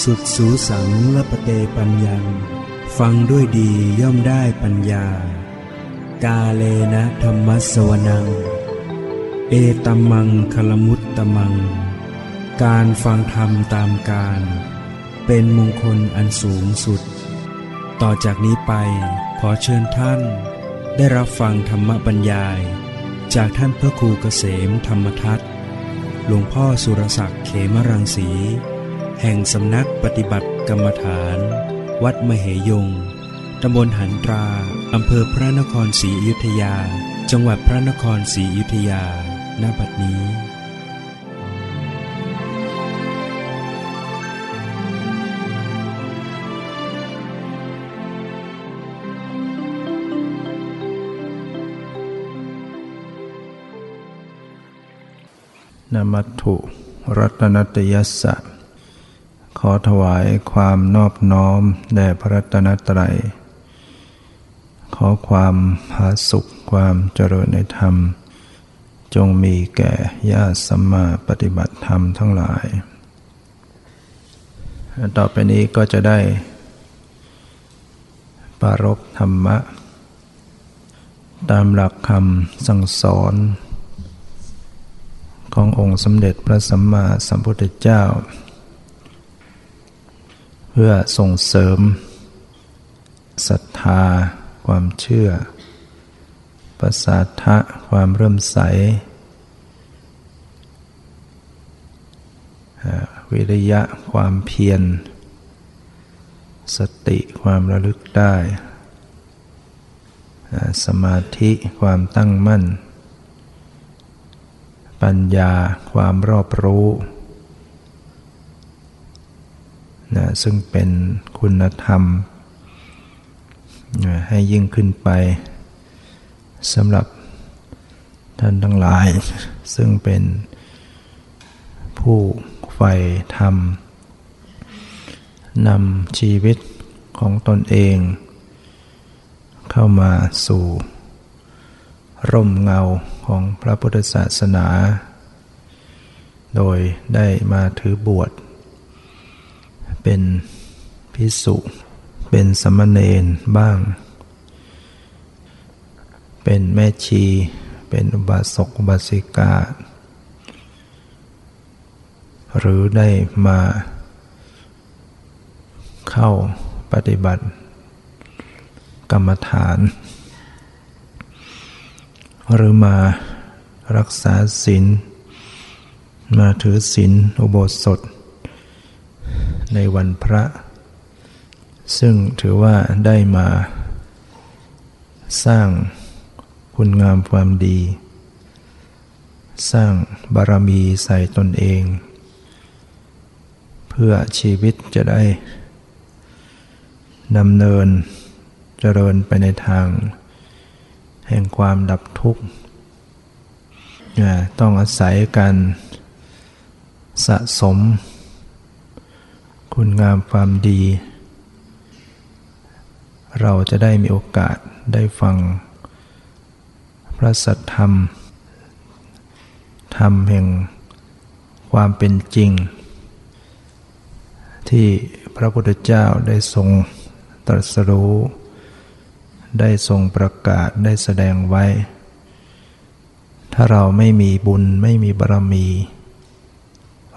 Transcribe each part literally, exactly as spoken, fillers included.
สุดสูสังละปะเตปัญญังฟังด้วยดีย่อมได้ปัญญากาเลนะธรรมสวนังเอตัมมังคลมุตตมังการฟังธรรมตามการเป็นมงคลอันสูงสุดต่อจากนี้ไปขอเชิญท่านได้รับฟังธรรมบรรยายจากท่านพระครูเกษมธรรมทัตหลวงพ่อสุรศักดิ์เขมรังสีแห่งสำนักปฏิบัติกรรมฐานวัดมเหยงค์ตำบลหันตราอำเภอพระนครศรีอยุธยาจังหวัดพระนครศรีอยุธยาณ บัดนี้นมัสถุรัตนัตยัสสะขอถวายความนอบน้อมแด่พระรัตนตรัยขอความผาสุขความเจริญในธรรมจงมีแก่ญาติสัมมาปฏิบัติธรรมทั้งหลายต่อไปนี้ก็จะได้ปรารภธรรมะตามหลักคำสั่งสอนขององค์สมเด็จพระสัมมาสัมพุทธเจ้าเพื่อส่งเสริมศรัทธาความเชื่อปัสสัทธะความเริ่มใสวิริยะความเพียรสติความระลึกได้สมาธิความตั้งมั่นปัญญาความรอบรู้นะซึ่งเป็นคุณธรรมนะให้ยิ่งขึ้นไปสำหรับท่านทั้งหลายซึ่งเป็นผู้ใฝ่ธรรมนำชีวิตของตนเองเข้ามาสู่ร่มเงาของพระพุทธศาสนาโดยได้มาถือบวชเป็นภิกษุเป็นสมณเณรบ้างเป็นแม่ชีเป็นอุบาสกอุบาสิกาหรือได้มาเข้าปฏิบัติกรรมฐานหรือมารักษาศีลมาถือศีลอุโบสถในวันพระซึ่งถือว่าได้มาสร้างคุณงามความดีสร้างบารมีใส่ตนเองเพื่อชีวิตจะได้ดำเนินเจริญไปในทางแห่งความดับทุกข์ต้องอาศัยการสะสมคุณงามความดีเราจะได้มีโอกาสได้ฟังพระสัทธรรมธรรมแห่งความเป็นจริงที่พระพุทธเจ้าได้ทรงตรัสรู้ได้ทรงประกาศได้แสดงไว้ถ้าเราไม่มีบุญไม่มีบารมี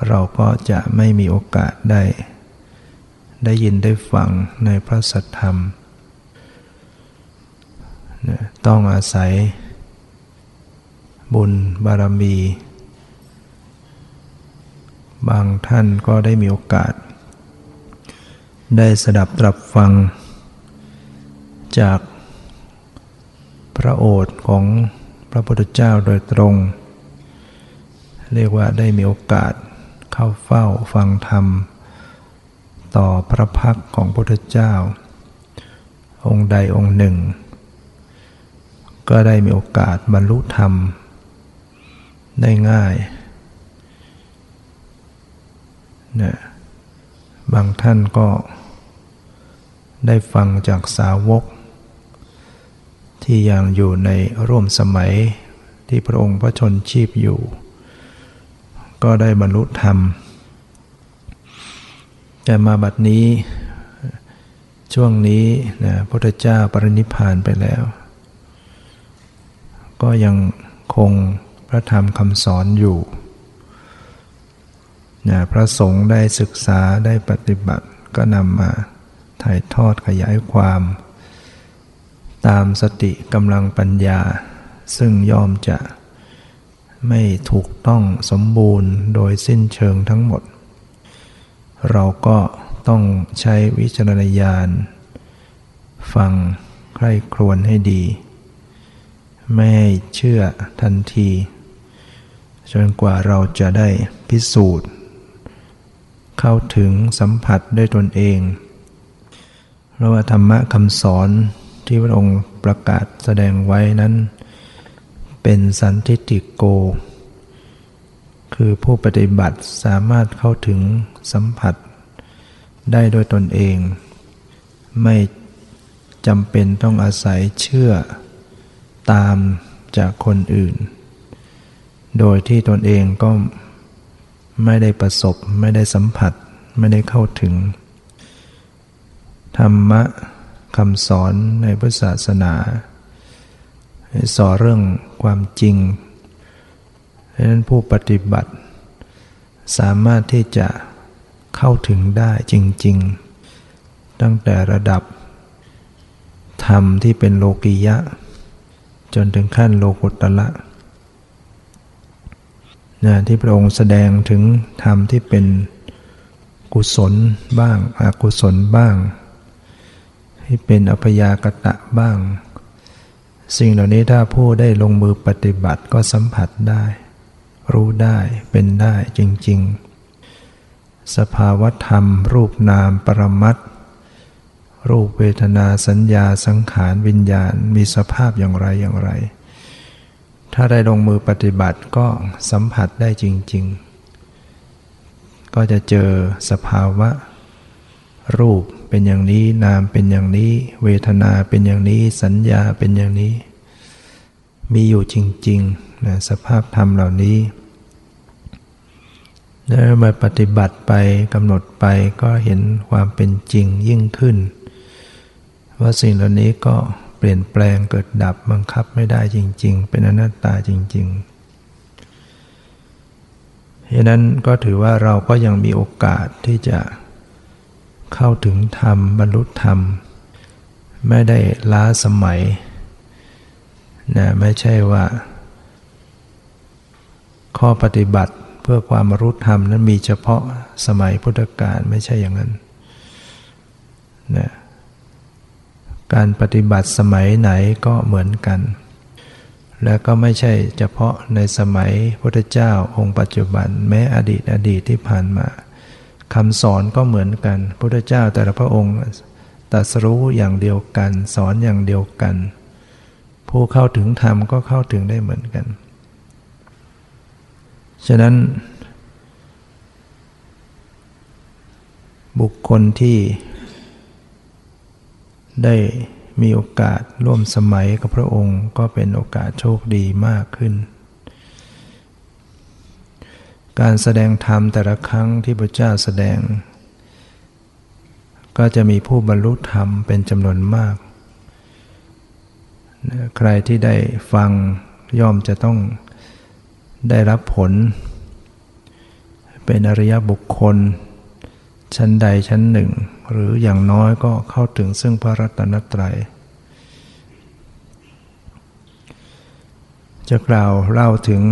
เราก็จะไม่มีโอกาสได้ได้ยินได้ฟังในพระสัทธรรมต้องอาศัยบุญบารมีบางท่านก็ได้มีโอกาสได้สดับตรับฟังจากพระโอษฐ์ของพระพุทธเจ้าโดยตรงเรียกว่าได้มีโอกาสเข้าเฝ้าฟังธรรมต่อพระพักตร์ของพระพุทธเจ้าองค์ใดองค์หนึ่งก็ได้มีโอกาสบรรลุธรรมได้ง่ายนะบางท่านก็ได้ฟังจากสาวกที่ยังอยู่ในร่วมสมัยที่พระองค์พระชนชีพอยู่ก็ได้บรรลุธรรม แต่มาบัดนี้ช่วงนี้นะพระพุทธเจ้าปรินิพพานไปแล้วก็ยังคงพระธรรมคำสอนอยู่นะพระสงฆ์ได้ศึกษาได้ปฏิบัติก็นำมาถ่ายทอดขยายความตามสติกำลังปัญญาซึ่งย่อมจะไม่ถูกต้องสมบูรณ์โดยสิ้นเชิงทั้งหมดเราก็ต้องใช้วิจารณญาณฟังใคร่ครวญให้ดีไม่เชื่อทันทีจนกว่าเราจะได้พิสูจน์เข้าถึงสัมผัสด้วยตนเองเพราะว่าธรรมะคำสอนที่พระองค์ประกาศแสดงไว้นั้นเป็นสันทิฏฐิโกคือผู้ปฏิบัติสามารถเข้าถึงสัมผัสได้โดยตนเองไม่จำเป็นต้องอาศัยเชื่อตามจากคนอื่นโดยที่ตนเองก็ไม่ได้ประสบไม่ได้สัมผัสไม่ได้เข้าถึงธรรมะคำสอนในพุทธศาสนาสอนเรื่องความจริงดังนั้นผู้ปฏิบัติสามารถที่จะเข้าถึงได้จริงๆตั้งแต่ระดับธรรมที่เป็นโลกิยะจนถึงขั้นโลกุตระนะที่พระองค์แสดงถึงธรรมที่เป็นกุศลบ้างอกุศลบ้างที่เป็นอัพยากตะบ้างสิ่งเหล่านี้ถ้าผู้ได้ลงมือปฏิบัติก็สัมผัสได้รู้ได้เป็นได้จริงๆสภาวธรรมรูปนามปรมัตถ์รูปเวทนาสัญญาสังขารวิญญาณมีสภาพอย่างไรอย่างไรถ้าได้ลงมือปฏิบัติก็สัมผัสได้จริงๆก็จะเจอสภาวะรูปเป็นอย่างนี้นามเป็นอย่างนี้เวทนาเป็นอย่างนี้สัญญาเป็นอย่างนี้มีอยู่จริงๆนะสภาพธรรมเหล่านี้ได้มาปฏิบัติไปกำหนดไปก็เห็นความเป็นจริงยิ่งขึ้นว่าสิ่งเหล่านี้ก็เปลี่ยนแปลงเกิดดับบังคับไม่ได้จริงๆเป็นอนัตตาจริงๆฉะนั้นก็ถือว่าเราก็ยังมีโอกาสที่จะเข้าถึงธรรมบรรลุธรรมไม่ได้ล้าสมัยนะไม่ใช่ว่าข้อปฏิบัติเพื่อความรู้ธรรมนั้นมีเฉพาะสมัยพุทธกาลไม่ใช่อย่างนั้นนะการปฏิบัติสมัยไหนก็เหมือนกันและก็ไม่ใช่เฉพาะในสมัยพุทธเจ้าองค์ปัจจุบันแม้อดีตอดีตที่ผ่านมาคำสอนก็เหมือนกันพุทธเจ้าแต่ละพระองค์ตรัสรู้อย่างเดียวกันสอนอย่างเดียวกันผู้เข้าถึงธรรมก็เข้าถึงได้เหมือนกันฉะนั้นบุคคลที่ได้มีโอกาสร่วมสมัยกับพระองค์ก็เป็นโอกาสโชคดีมากขึ้นการแสดงธรรมแต่ละครั้งที่พระเจ้าแสดงก็จะมีผู้บรรลุธรรมเป็นจำนวนมากใครที่ได้ฟังย่อมจะต้องได้รับผลเป็นอริยบุคคลชั้นใดชั้นหนึ่งหรืออย่างน้อยก็เข้าถึงซึ่งพระรัตนตรัยจะกล่าวเล่าถึง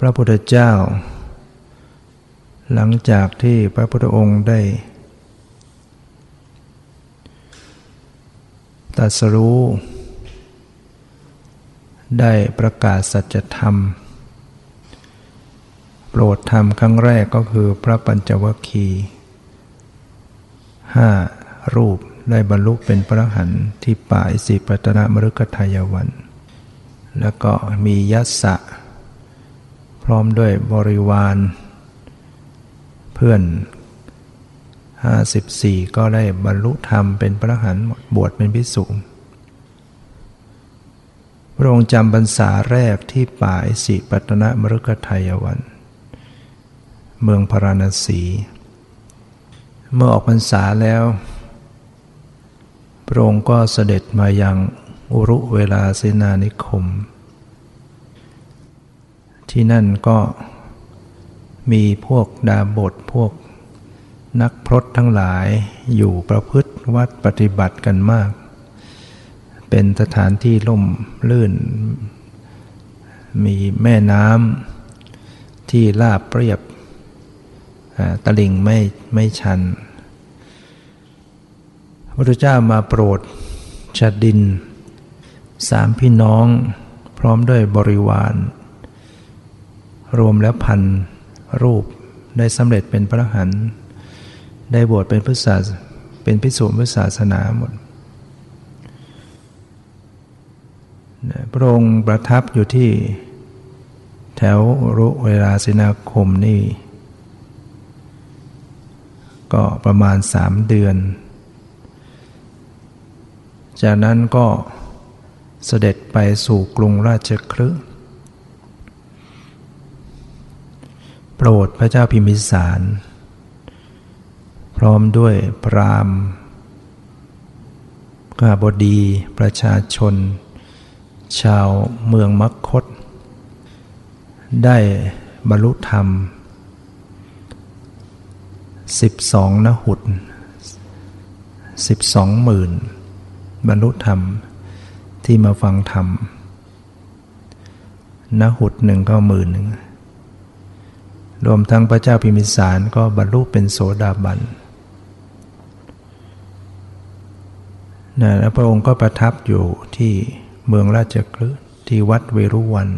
พระพุทธเจ้าหลังจากที่พระพุทธองค์ได้ตรัสรู้ได้ประกาศสัจธรรมโปรดธรรมครั้งแรกก็คือพระปัญจวัคคีย์ห้ารูปได้บรรลุเป็นพระอรหันต์ที่ป่าอิสิปตนมฤคทายวันแล้วก็มียัสสะพร้อมด้วยบริวารเพื่อนห้าสิบสี่ก็ได้บรรลุธรรมเป็นพระอรหันต์บวชเป็นภิกษุพระองค์จำพรรษาแรกที่ป่าอิสิปตนมฤคทายวัน เมืองพาราณสีเมื่อออกพรรษาแล้วพระองค์ก็เสด็จมายังอุรุเวลาเสนานิคมที่นั่นก็มีพวกดาบสพวกนักพรตทั้งหลายอยู่ประพฤติวัดปฏิบัติกันมากเป็นสถานที่ล่มลื่นมีแม่น้ำที่ราบเรียบตลิ่งไม่ไม่ชันพระพุทธเจ้ามาโปรดชาดินสามพี่น้องพร้อมด้วยบริวารรวมแล้วพันรูปได้สำเร็จเป็นพระอรหันต์ได้บวชเป็นภิกษุเป็นภิกษุในศาสนาหมดพระองค์ประทับอยู่ที่แถวรุเวลาสินาคมนี่ก็ประมาณสามเดือนจากนั้นก็เสด็จไปสู่กรุงราชคฤห์โปรดพระเจ้าพิมพิสารพร้อมด้วยพราหมณ์ขบดีประชาชนชาวเมืองมคธได้บรรลุธรรมสิบสองนหุตสิบสองหมื่นบรรลุธรรมที่มาฟังธรรมนหุตหนึ่งก็หมื่นหนึ่งรวมทั้งพระเจ้าพิมพิสารก็บรรลุเป็นโสดาบันนะแล้วพระองค์ก็ประทับอยู่ที่เมืองราชคฤห์ที่วัดเวรุวัน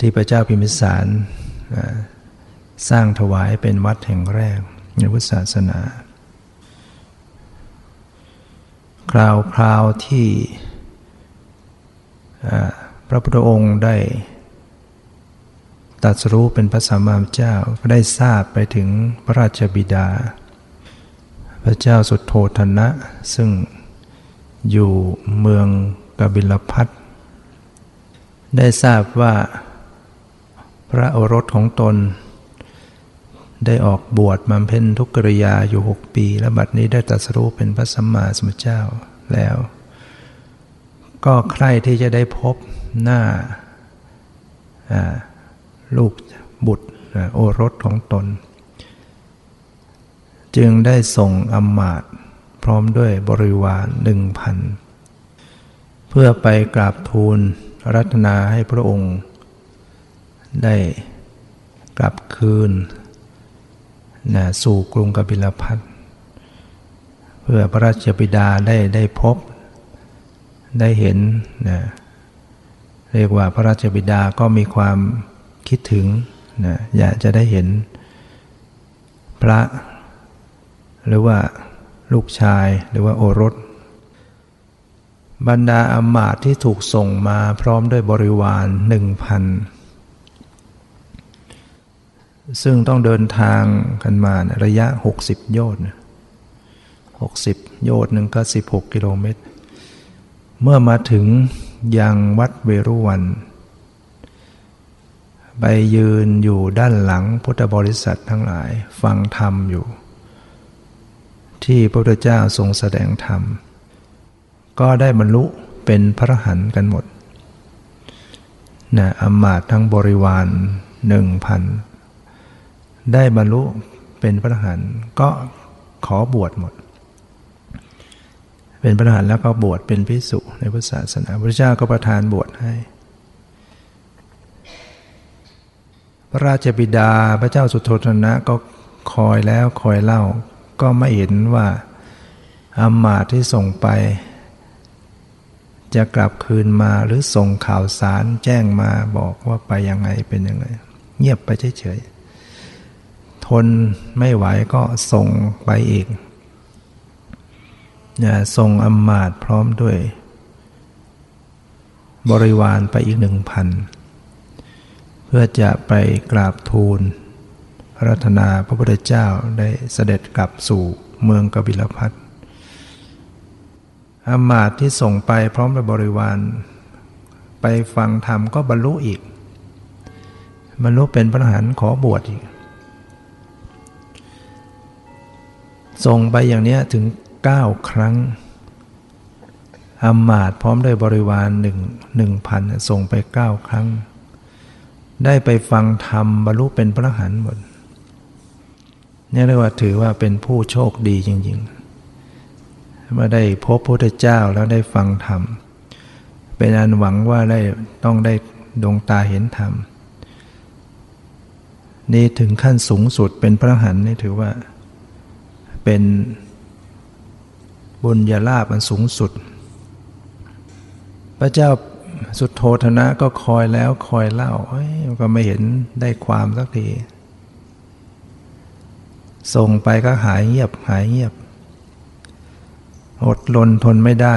ที่พระเจ้าพิมพิสารสร้างถวายเป็นวัดแห่งแรกในพุทธศาสนาคราวคราวที่พระพุทธองค์ได้ตรัสรู้เป็นพระสัมมาสัมพุทธเจ้าก็ได้ทราบไปถึงพระราชบิดาพระเจ้าสุทโธทนะซึ่งอยู่เมืองกบิลพัสได้ทราบว่าพระโอรสของตนได้ออกบวชบำเพ็ญทุกกิริยาอยู่หกปีและบัดนี้ได้ตรัสรู้เป็นพระสัมมาสัมพุทธเจ้าแล้วก็ใคร่ที่จะได้พบหน้าลูกบุตรโอรสของตนจึงได้ส่งอำมาตย์พร้อมด้วยบริวารหนึ่งพันเพื่อไปกราบทูลรัตนาให้พระองค์ได้กลับคืนนะสู่กรุงกบิลพัสเพื่อพระราชบิดาได้ได้พบได้เห็นนะเรียกว่าพระราชบิดาก็มีความคิดถึงนะอยากจะได้เห็นพระหรือว่าลูกชายหรือว่าโอรสบรรดาอมาตย์ที่ถูกส่งมาพร้อมด้วยบริวารหนึ่งพันซึ่งต้องเดินทางกันมาระยะหกสิบโยชน์หกสิบโยชน์หนึ่งก็สิบหกกิโลเมตรเมื่อมาถึงยังวัดเวรุวันไปยืนอยู่ด้านหลังพุทธบริษัททั้งหลายฟังธรรมอยู่ที่พระพุทธเจ้าทรงแสดงธรรมก็ได้บรรลุเป็นพระอรหันต์กันหมดนะอมาตย์ทั้งบริวาร หนึ่งพัน ได้บรรลุเป็นพระอรหันต์ก็ขอบวชหมดเป็นพระอรหันต์แล้วก็บวชเป็นภิกษุในพุทธศาสนาพระเจ้าก็ประทานบวชให้พระราชบิดาพระเจ้าสุทโธทนะก็คอยแล้วคอยเล่าก็ไม่เห็นว่าอมาตย์ที่ส่งไปจะกลับคืนมาหรือส่งข่าวสารแจ้งมาบอกว่าไปยังไงเป็นยังไงเงียบไปเฉยๆทนไม่ไหวก็ส่งไปอีกนะส่งอมาตย์พร้อมด้วยบริวารไปอีกหนึ่งพันเพื่อจะไปกราบทูลรัตนาพระพุทธเจ้าได้เสด็จกลับสู่เมืองกบิลพัสอมาตย์ที่ส่งไปพร้อมกับบริวารไปฟังธรรมก็บรรลุอีก บรรลุเป็นพระอรหันต์ขอบวชอีกส่งไปอย่างนี้ถึงเก้าครั้งอมาตย์พร้อมด้วยบริวารหนึ่งพันส่งไปเก้าครั้งได้ไปฟังธรรมบรรลุเป็นพระอรหันต์หมดนี่เรียกว่าถือว่าเป็นผู้โชคดีจริงๆเมื่อได้พบพระพุทธเจ้าแล้วได้ฟังธรรมเป็นอันหวังว่าได้ต้องได้ดวงตาเห็นธรรมนี่ถึงขั้นสูงสุดเป็นพระอรหันต์นี่ถือว่าเป็นบุญญาลาภอันสูงสุดพระเจ้าสุทโธทนะก็คอยแล้วคอยเล่าก็ไม่เห็นได้ความสักทีส่งไปก็หายเงียบหายเงียบอดลนทนไม่ได้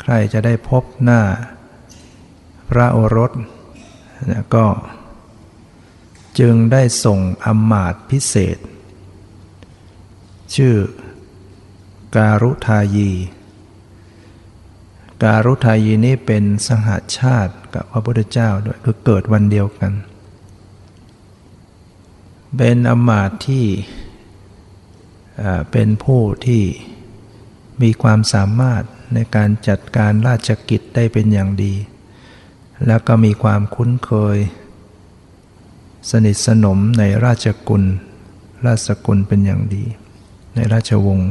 ใครจะได้พบหน้าพระโอรสก็จึงได้ส่งอมาตย์พิเศษชื่อการุทายีการุทายีนี้เป็นสหชาติกับพระพุทธเจ้าด้วยคือเกิดวันเดียวกันเป็นอมาตย์ที่เป็นผู้ที่มีความสามารถในการจัดการราชกิจได้เป็นอย่างดีแล้วก็มีความคุ้นเคยสนิทสนมในราชกุลราชกุลเป็นอย่างดีในราชวงศ์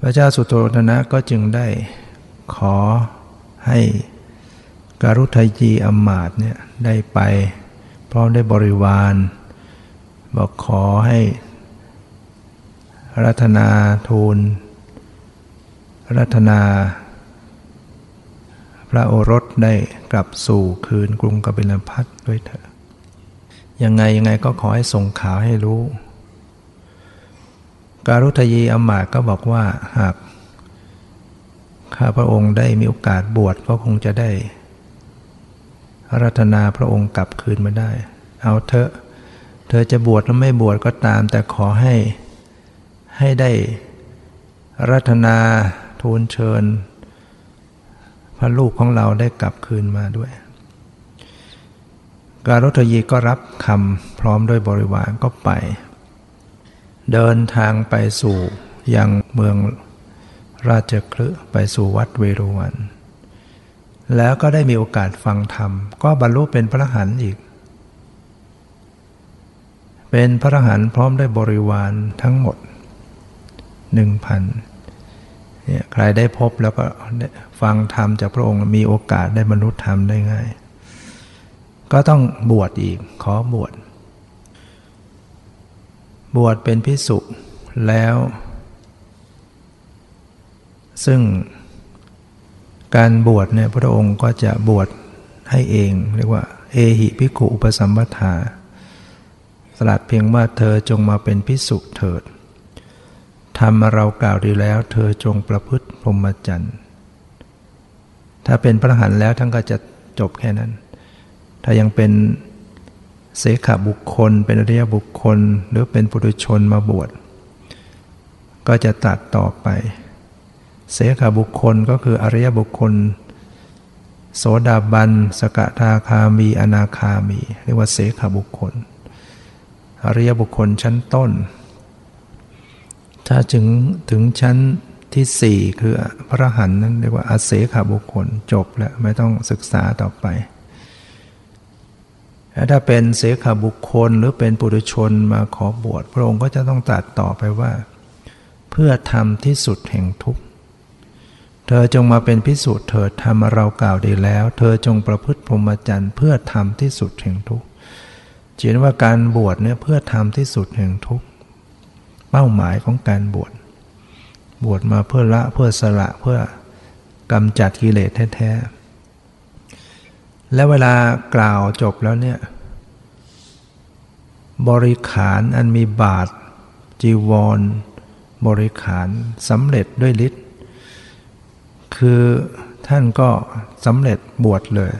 พระเจ้าสุทโธทนะก็จึงได้ขอให้การุทายีอมาตย์เนี่ยได้ไปพร้อมได้บริวารบอกขอให้รัตนาทูลรัตนาพระโอรสได้กลับสู่คืนกรุงกบิลพัสดุด้วยเถอะยังไงยังไงก็ขอให้ส่งข่าวให้รู้การุทายีอมาตย์ก็บอกว่าหากข้าพระองค์ได้มีโอกาสบวชก็คงจะได้รัตนาพระองค์กลับคืนมาได้เอาเถอะเธอจะบวชหรือไม่บวชก็ตามแต่ขอให้ให้ได้รัตนาทูลเชิญพระลูกของเราได้กลับคืนมาด้วยการุทายีก็รับคำพร้อมด้วยบริวารก็ไปเดินทางไปสู่ยังเมืองราชคฤห์ไปสู่วัดเวรุวันแล้วก็ได้มีโอกาสฟังธรรมก็บรรลุเป็นพระอรหันต์อีกเป็นพระอรหันต์พร้อมด้วยบริวารทั้งหมด หนึ่งพัน เนี่ยใครได้พบแล้วก็ฟังธรรมจากพระองค์มีโอกาสได้บรรลุธรรมได้ง่ายก็ต้องบวชอีกขอบวชบวชเป็นภิกษุแล้วซึ่งการบวชเนี่ยพระองค์ก็จะบวชให้เองเรียกว่าเอหิภิกขุอุปสัมปทาสลัดเพียงว่าเธอจงมาเป็นภิกษุเถิดธรรมเรากล่าวดีแล้วเธอจงประพฤติพรหมจรรย์ถ้าเป็นพระอรหันต์แล้วท่านก็จะจบแค่นั้นถ้ายังเป็นเสขบุคคลเป็นอริยบุคคลหรือเป็นปุถุชนมาบวชก็จะตัดต่อไปเสขบุคคลก็คืออริยบุคคลโสดาบันสกทาคามีอนาคามีเรียกว่าเสขบุคคลอริยบุคคลชั้นต้นถ้าถึงถึงชั้นที่สี่คือพระอรหันต์นั้นเรียกว่าอเสขบุคคลจบแล้วไม่ต้องศึกษาต่อไปถ้าเป็นเสขบุคคลหรือเป็นปุถุชนมาขอบวชพระองค์ก็จะต้องตรัสต่อไปว่าเพื่อทำที่สุดแห่งทุกข์เธอจงมาเป็นภิกษุเถิดธรรมเรากล่าวดีแล้วเธอจงประพฤติพรหมจรรย์เพื่อทำที่สุดแห่งทุกข์เห็นว่าการบวชเนี่ยเพื่อทำที่สุดแห่งทุกข์เป้าหมายของการบวชบวชมาเพื่อละเพื่อสละเพื่อกำจัดกิเลสแท้ๆและเวลากล่าวจบแล้วเนี่ยบริขารอันมีบาทจีวรบริขารสำเร็จด้วยฤทธิ์คือท่านก็สำเร็จบวชเลย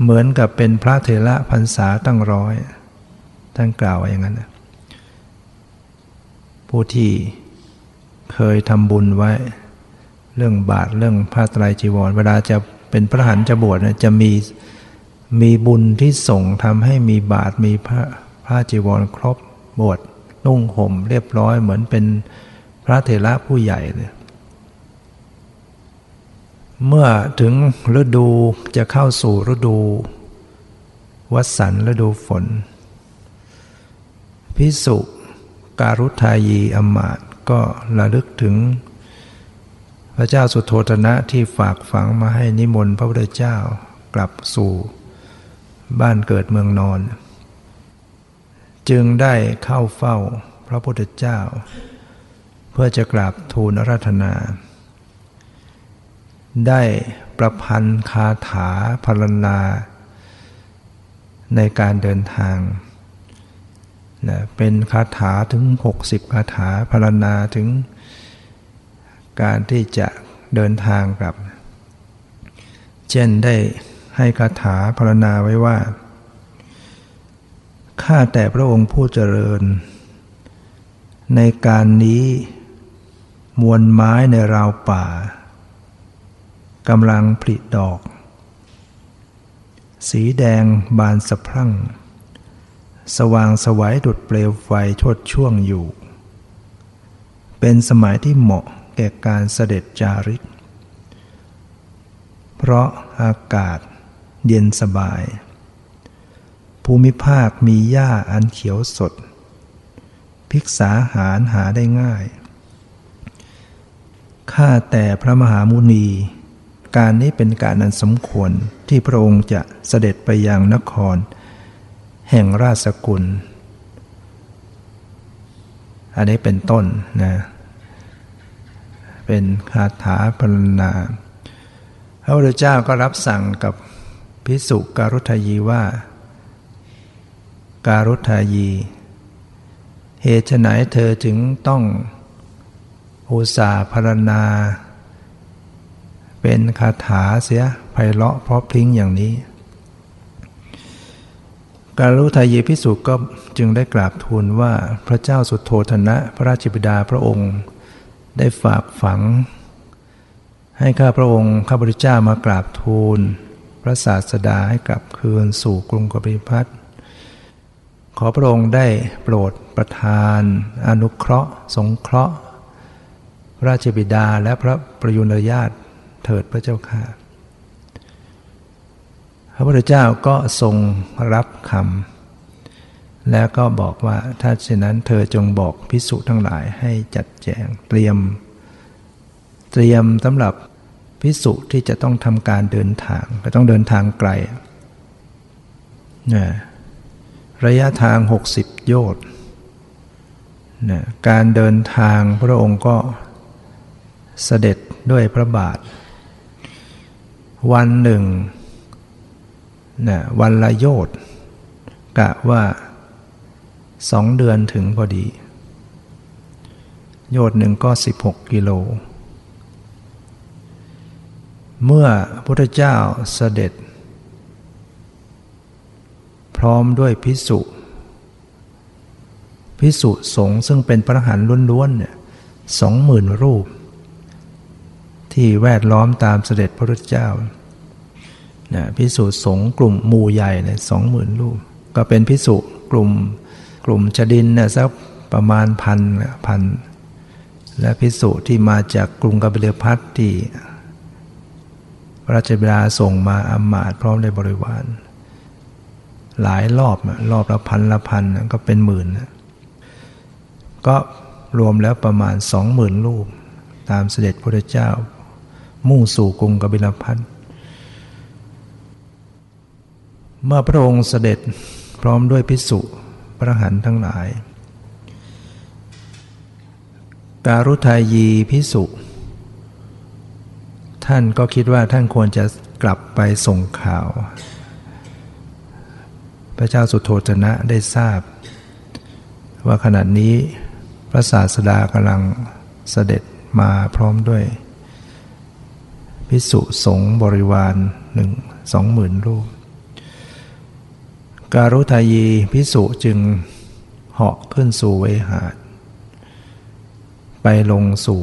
เหมือนกับเป็นพระเถระพรรษาตั้งร้อยท่านกล่าวอย่างนั้นนะผู้ที่เคยทำบุญไว้เรื่องบาตรเรื่องผ้าไตรจีวรเวลาจะเป็นพระอรหันต์จะบวชนะจะมี มีบุญที่ส่งทำให้มีบาตรมีผ้าผ้าจีวรครบบวชนุ่งห่มเรียบร้อยเหมือนเป็นพระเถระผู้ใหญ่เลยเมื่อถึงฤดูจะเข้าสู่ฤดูวสันต์ฤดูฝนภิกษุการุทายีอมาตย์ก็ระลึกถึงพระเจ้าสุโธทนะที่ฝากฝังมาให้นิมนต์พระพุทธเจ้ากลับสู่บ้านเกิดเมืองนอนจึงได้เข้าเฝ้าพระพุทธเจ้าเพื่อจะกราบทูลอาราธนาได้ประพันธ์คาถาพรรณนาในการเดินทางนะเป็นคาถาถึงหกสิบคาถาพรรณนาถึงการที่จะเดินทางกลับเช่นได้ให้คาถาพรรณนาไว้ว่าข้าแต่พระองค์ผู้เจริญในการนี้มวลไม้ในราวป่ากำลังผลิดอกสีแดงบานสะพรั่งสว่างสวัยดุจเปลวไฟโชติช่วงอยู่เป็นสมัยที่เหมาะแก่การเสด็จจาริกเพราะอากาศเย็นสบายภูมิภาคมีหญ้าอันเขียวสดภิกษาหารหาได้ง่ายข้าแต่พระมหามุนีการนี้เป็นการอันสมควรที่พระองค์จะเสด็จไปยังนครแห่งราชสกุลอันนี้เป็นต้นนะเป็นคาถาพรรณนาพระพุทธเจ้าก็รับสั่งกับภิกษุการุทายีว่าการุทายีเหตุไฉนเธอจึงต้องอุตส่าห์พรรณนาเป็นคาถาเสียไพเราะเพราะพริ้งอย่างนี้การุทายีภิกษุก็จึงได้กราบทูลว่าพระเจ้าสุโธทนะพระราชบิดาพระองค์ได้ฝากฝังให้ข้าพระองค์ข้าพเจ้ามากราบทูลพระศาสดาให้กลับคืนสู่กรุงกบิลพัสขอพระองค์ได้โปรดประทานอนุเคราะห์สงเคราะห์พระราชบิดาและพระประยุรญาติเถิดพระเจ้าค่ะพระพุทธเจ้าก็ทรงรับคำแล้วก็บอกว่าถ้าเช่นนั้นเธอจงบอกภิกษุทั้งหลายให้จัดแจงเตรียมเตรียมสำหรับภิกษุที่จะต้องทำการเดินทางก็ต้องเดินทางไกลนะระยะทางหกสิบโยชน์นะการเดินทางพระองค์ก็เสด็จด้วยพระบาทวันหนึ่งนะวันละโยชน์กะว่าสองเดือนถึงพอดีโยชน์หนึ่งก็สิบหกกิโลเมื่อพระพุทธเจ้าเสด็จพร้อมด้วยภิกษุภิกษุสงฆ์ซึ่งเป็นพระอรหันต์ล้วนๆเนี่ยสองหมื่นรูปที่แวดล้อมตามเสด็จพระพุทธเจ้านะภิกษุสงฆ์กลุ่มหมู่ใหญ่เนี่ยสองหมื่นรูปก็เป็นภิกษุกลุ่มกลุ่มชดินเนี่ยสักประมาณพันพันและภิกษุที่มาจากกรุงกบิลพัสที่พระราชบิดาส่งมาอำมาตย์พร้อมด้วยบริวารหลายรอบรอบละพันละพันก็เป็นหมื่นก็รวมแล้วประมาณสองหมื่นรูปตามเสด็จพระพุทธเจ้ามุ่งสู่กรุงกบิลพัสเมื่อพระองค์เสด็จพร้อมด้วยภิกษุพระอรหันต์ทั้งหลายการุทายีภิกษุท่านก็คิดว่าท่านควรจะกลับไปส่งข่าวพระเจ้าสุโธทนะได้ทราบว่าขณะนี้พระศาสดากำลังเสด็จมาพร้อมด้วยภิกษุสงฆ์บริวารหนึ่งสองหมื่นรูปการุทายีภิกษุจึงเหาะขึ้นสู่เวหาไปลงสู่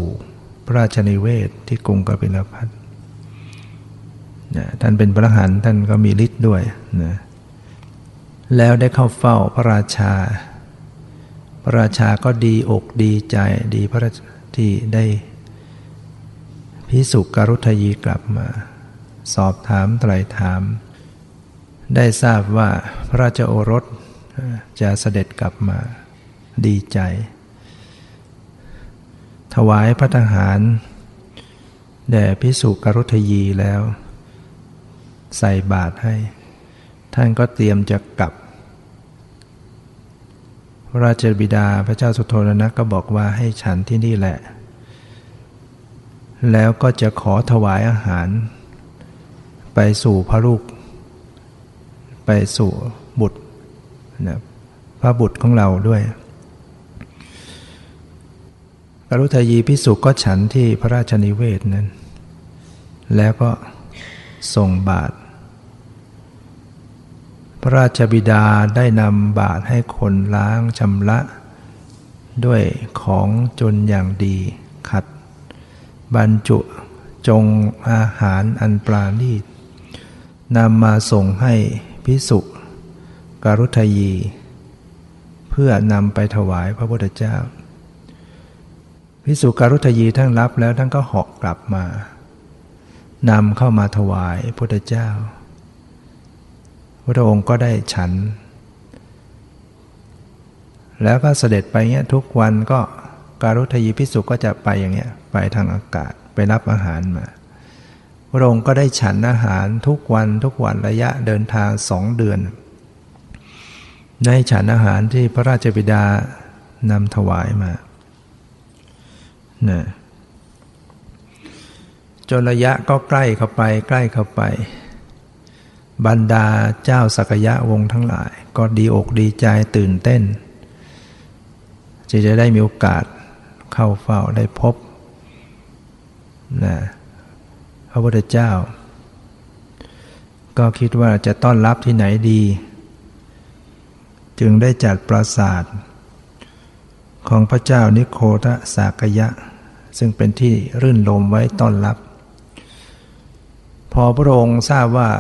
พระราชนิเวศที่กรุงกบิลพัส นะท่านเป็นพระอรหันต์ท่านก็มีฤทธิ์ด้วยนะแล้วได้เข้าเฝ้าพระราชาพระราชาก็ดีอกดีใจดีพระที่ได้ภิกษุกฤทยีกลับมาสอบถามไตร่ถามได้ทราบว่าพระราชโอรสจะเสด็จกลับมาดีใจถวายพระทหารแด่ภิกษุกฤทยีแล้วใส่บาตรให้ท่านก็เตรียมจะกลับพระราชบิดาพระเจ้าสุโธทนะก็บอกว่าให้ฉันที่นี่แหละแล้วก็จะขอถวายอาหารไปสู่พระลูกไปสู่บุตรนะพระบุตรของเราด้วยกฤทยีภิกษุก็ฉันที่พระราชนิเวศนั้นแล้วก็ส่งบาตรพระราชบิดาได้นำบาตรให้คนล้างชำระด้วยของจนอย่างดีขัดบรรจุจงอาหารอันปราณีตนำมาส่งให้ภิกษุกฤทยีเพื่อนำไปถวายพระพุทธเจ้าภิกษุกฤทยีทั้งรับแล้วทั้งก็หอกกลับมานำเข้ามาถวายพระพุทธเจ้าพระองค์ก็ได้ฉันแล้วก็เสด็จไปเงี้ยทุกวันก็กฤทยีภิกษุก็จะไปอย่างเงี้ยไปทางอากาศไปรับอาหารมาพระองค์ก็ได้ฉันอาหารทุกวันทุกวันระยะเดินทางสองเดือนได้ฉันอาหารที่พระราชบิดานำถวายมานะจนระยะก็ใกล้เข้าไปใกล้เข้าไปบรรดาเจ้าสักยะวงศ์ทั้งหลายก็ดีอกดีใจตื่นเต้นที่จะได้มีโอกาสเข้าเฝ้าได้พบนะพระพุทธเจ้าก็คิดว่าจะต้อนรับที่ไหนดีจึงได้จัดปราสาทของพระเจ้านิโคทสากยะซึ่งเป็นที่รื่นรมไว้ต้อนรับพอพระองค์ทราบว่า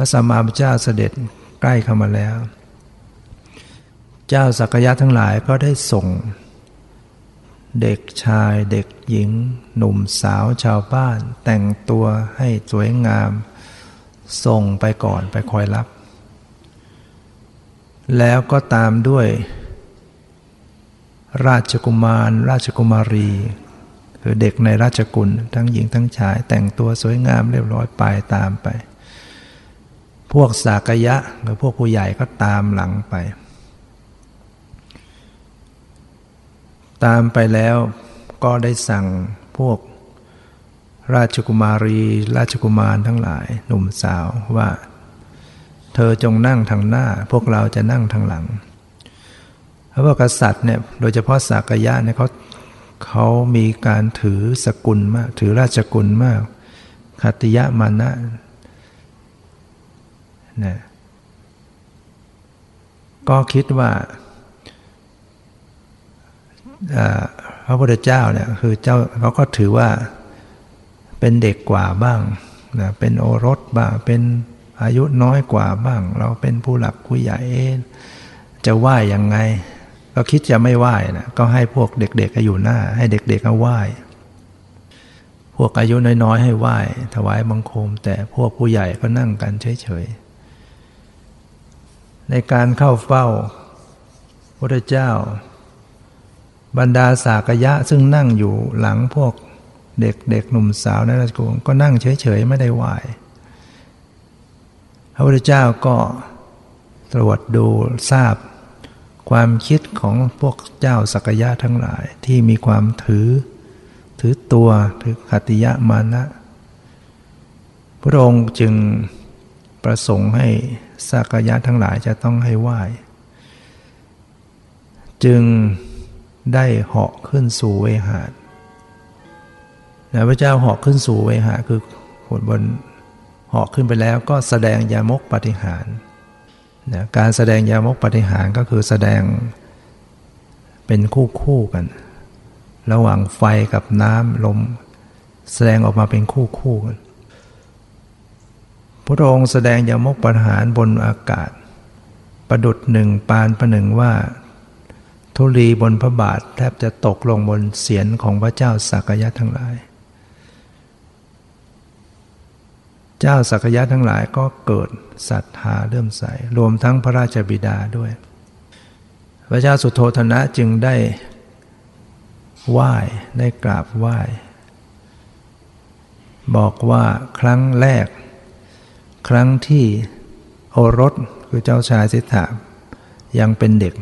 พระสัมมาสัมพุทธเจ้าเสด็จใกล้เข้ามาแล้วเจ้าสักยะทั้งหลายก็ได้ส่งเด็กชายเด็กหญิงหนุ่มสาวชาวบ้านแต่งตัวให้สวยงามส่งไปก่อนไปคอยรับแล้วก็ตามด้วยราชกุมารราชกุมารีคือเด็กในราชกุลทั้งหญิงทั้งชายแต่งตัวสวยงามเรียบร้อยไปตามไปพวกสากยะหรือพวกผู้ใหญ่ก็ตามหลังไปตามไปแล้วก็ได้สั่งพวกราชกุมารีราชกุมารทั้งหลายหนุ่มสาวว่าเธอจงนั่งทางหน้าพวกเราจะนั่งทางหลังเพราะว่ากษัตริย์เนี่ยโดยเฉพาะสากยะเนี่ยเขาเขามีการถือสกุลมากถือราชกุลมากขัตติยะมานะนะก็คิดว่าพระพุทธเจ้าเนี่ยคือเจ้าเขาก็ถือว่าเป็นเด็กกว่าบ้างนะเป็นโอรสบ้างเป็นอายุน้อยกว่าบ้างเราเป็นผู้หลักผู้ใหญ่จะไหว้ยังไงก็คิดจะไม่ไหว้นะก็ให้พวกเด็กๆอยู่หน้าให้เด็กๆเอาไหว้พวกอายุน้อยๆให้ไหว้ถวายบังคมแต่พวกผู้ใหญ่ก็นั่งกันเฉยๆในการเข้าเฝ้าพระเจ้าบรรดาสากยะซึ่งนั่งอยู่หลังพวกเด็กๆหนุ่มสาวในราชกุลก็นั่งเฉยๆไม่ได้ไหว้พระพุทธเจ้าก็ตรวจดูทราบความคิดของพวกเจ้าสักยะทั้งหลายที่มีความถือถือตัวถือขัตติยะมานะพระองค์จึงประสงค์ให้สักยะทั้งหลายจะต้องให้ไหว้จึงได้เหาะขึ้นสู่เวหานะพระเจ้าเหาะขึ้นสู่เวหาคือขนบนเหาะขึ้นไปแล้วก็แสดงยามกปฏิหารนะการแสดงยามกปฏิหารก็คือแสดงเป็นคู่คู่กันระหว่างไฟกับน้ำลมแสดงออกมาเป็นคู่คู่กัน พระองค์แสดงยมกปหานบนอากาศประดุจหนึ่งปานประหนึ่งว่าธุลีบนพระบาทแทบจะตกลงบนเศียรของพระเจ้าสักยะทั้งหลายเจ้าสักยะทั้งหลายก็เกิดศรัทธาเริ่มใสรวมทั้งพระราชบิดาด้วยพระเจ้าสุโธธนะจึงได้ไหว้ได้กราบไหว้บอกว่าครั้งแรกครั้งที่โอรสคือเจ้าชายสิทธัตถะยังเป็นเด็ก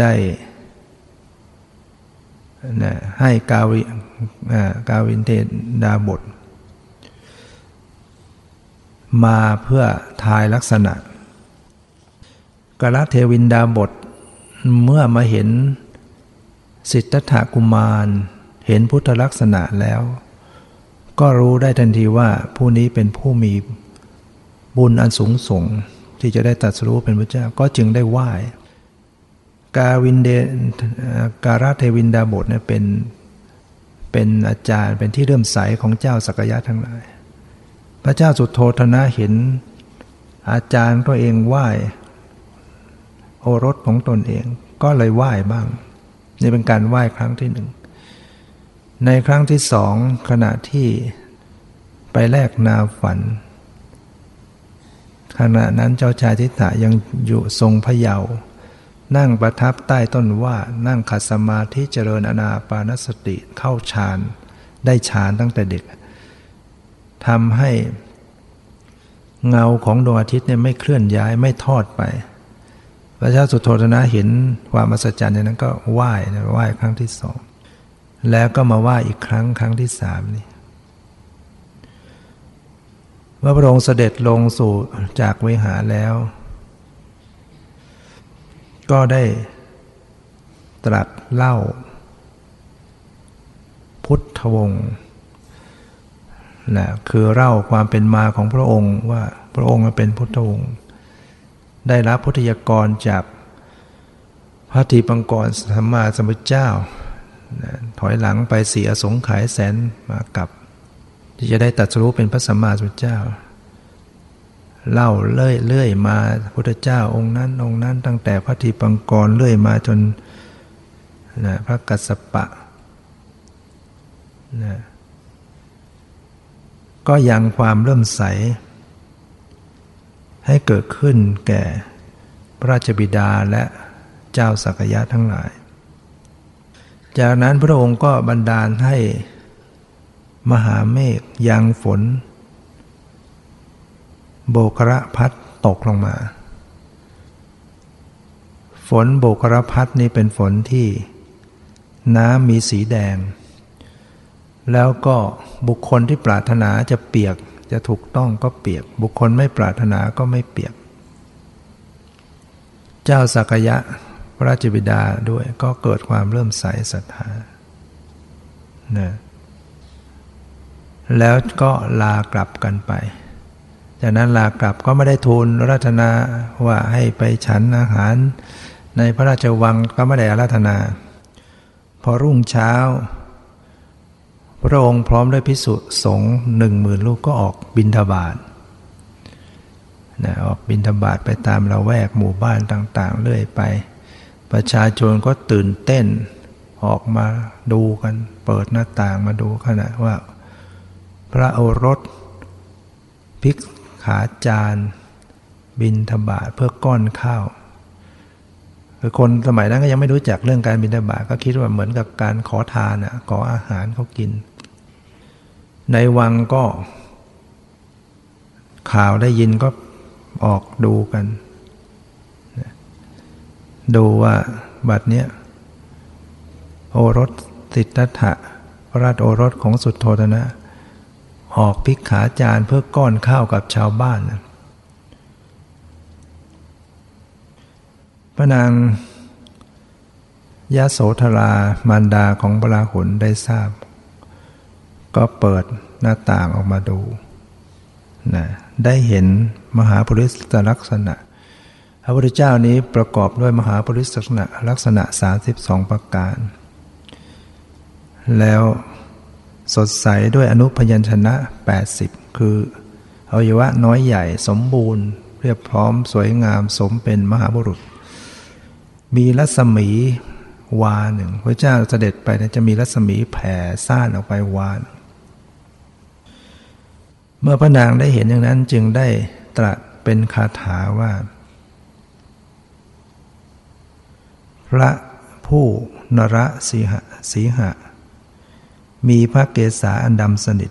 ได้นะให้กาวิกาวินเทดาบทมาเพื่อทายลักษณะกลเทวินดาบทเมื่อมาเห็นสิทธัตถกุมารเห็นพุทธลักษณะแล้วก็รู้ได้ทันทีว่าผู้นี้เป็นผู้มีบุญอันสูงส่งที่จะได้ตรัสรู้เป็นพระเจ้าก็จึงได้ไหว้กาวินเดการาเทวินดาบทเนี่ยเป็นเป็นอาจารย์เป็นที่เริ่มใสของเจ้าสักยะทั้งหลายพระเจ้าสุโธธนะเห็นอาจารย์ตัวเองไหว้โอรสของตนเองก็เลยไหว้บ้างนี่เป็นการไหว้ครั้งที่หนึ่งในครั้งที่สองขณะที่ไปแลกนาฝันขณะนั้นเจ้าชายสิทธัตถะยังอยู่ทรงพระเยาว์นั่งประทับใต้ต้นว่านั่งขัดสมาธิเจริญอานาปานสติเข้าฌานได้ฌานตั้งแต่เด็กทำให้เงาของดวงอาทิตย์เนี่ยไม่เคลื่อนย้ายไม่ทอดไปพระเจ้าสุโธธนะเห็นความมหัศจรรย์นั้นก็ไหว้ไหว้ครั้งที่สองแล้วก็มาไหว้อีกครั้งครั้งที่สามนี่เมื่อพระองค์เสด็จลงสู่จากวิหารแล้วก็ได้ตรัสเล่าพุทธวงศ์นะคือเล่าความเป็นมาของพระองค์ว่าพระองค์เป็นพุทธวงศ์ได้รับพุทธญากรจากพระทีปังกรสัมมาสัมพุทธเจ้านะถอยหลังไปสี่อสงไขยแสนมากับที่จะได้ตรัสรู้เป็นพระสัมมาสัมพุทธเจ้าเล่าเลื่อยเลื่อยมาพุทธเจ้าองค์นั้นองค์นั้นตั้งแต่พระทีปังกรเลื่อยมาจนนะพระกัสสปะนะก็ยังความเริ่มใสให้เกิดขึ้นแก่พระราชบิดาและเจ้าสักยะทั้งหลายจากนั้นพระองค์ก็บันดาลให้มหาเมฆยังฝนโบกรพัดตกลงมาฝนโบกรพัดนี้เป็นฝนที่น้ำมีสีแดงแล้วก็บุคคลที่ปรารถนาจะเปียกจะถูกต้องก็เปียกบุคคลไม่ปรารถนาก็ไม่เปียกเจ้าสักยะพระราชบิดาด้วยก็เกิดความเริ่มใสศรัทธานะแล้วก็ลากลับกันไปจากนั้นลากลับก็ไม่ได้ทูลรัตนาว่าให้ไปฉันอาหารในพระราชวังก็ไม่ได้อาราธนาพอรุ่งเช้าพระองค์พร้อมด้วยภิกษุสงฆ์หนึ่งหมื่นรูปก็ออกบิณฑบาตนะออกบิณฑบาตไปตามละแวกหมู่บ้านต่างๆเรื่อยไปประชาชนก็ตื่นเต้นออกมาดูกันเปิดหน้าต่างมาดูขณะว่าพระโอรสภิกขาจารย์บิณฑบาตเพื่อก้อนข้าวคือคนสมัยนั้นก็ยังไม่รู้จักเรื่องการบิณฑบาตก็คิดว่าเหมือนกับการขอทานอ่ะขออาหารเขากินในวังก็ข่าวได้ยินก็ออกดูกันดูว่าบัดเนี้ยโอรสสิทธัตถะพระราชโอรสของสุโธธนะออกภิกขาจารย์เพื่อก้อนข้าวกับชาวบ้านพระนางยโสธรามารดาของพระราหุลได้ทราบก็เปิดหน้าต่างออกมาดูนะได้เห็นมหาปุริสลักษณะพระพุทธเจ้านี้ประกอบด้วยมหาปุริสลักษณะสามสิบสองประการแล้ว สดใสด้วยอนุพยัญชนะแปดสิบคืออวัยวะน้อยใหญ่สมบูรณ์เรียบพร้อมสวยงามสมเป็นมหาบุรุษมีรัศมีวาหนึ่งพระเจ้าเสด็จไปจะมีรัศมีแผ่ซ่านออกไปวาเมื่อพระนางได้เห็นอย่างนั้นจึงได้ตรัสเป็นคาถาว่าพระผู้นรสีหะสีหะมีพระเกศาอันดำสนิท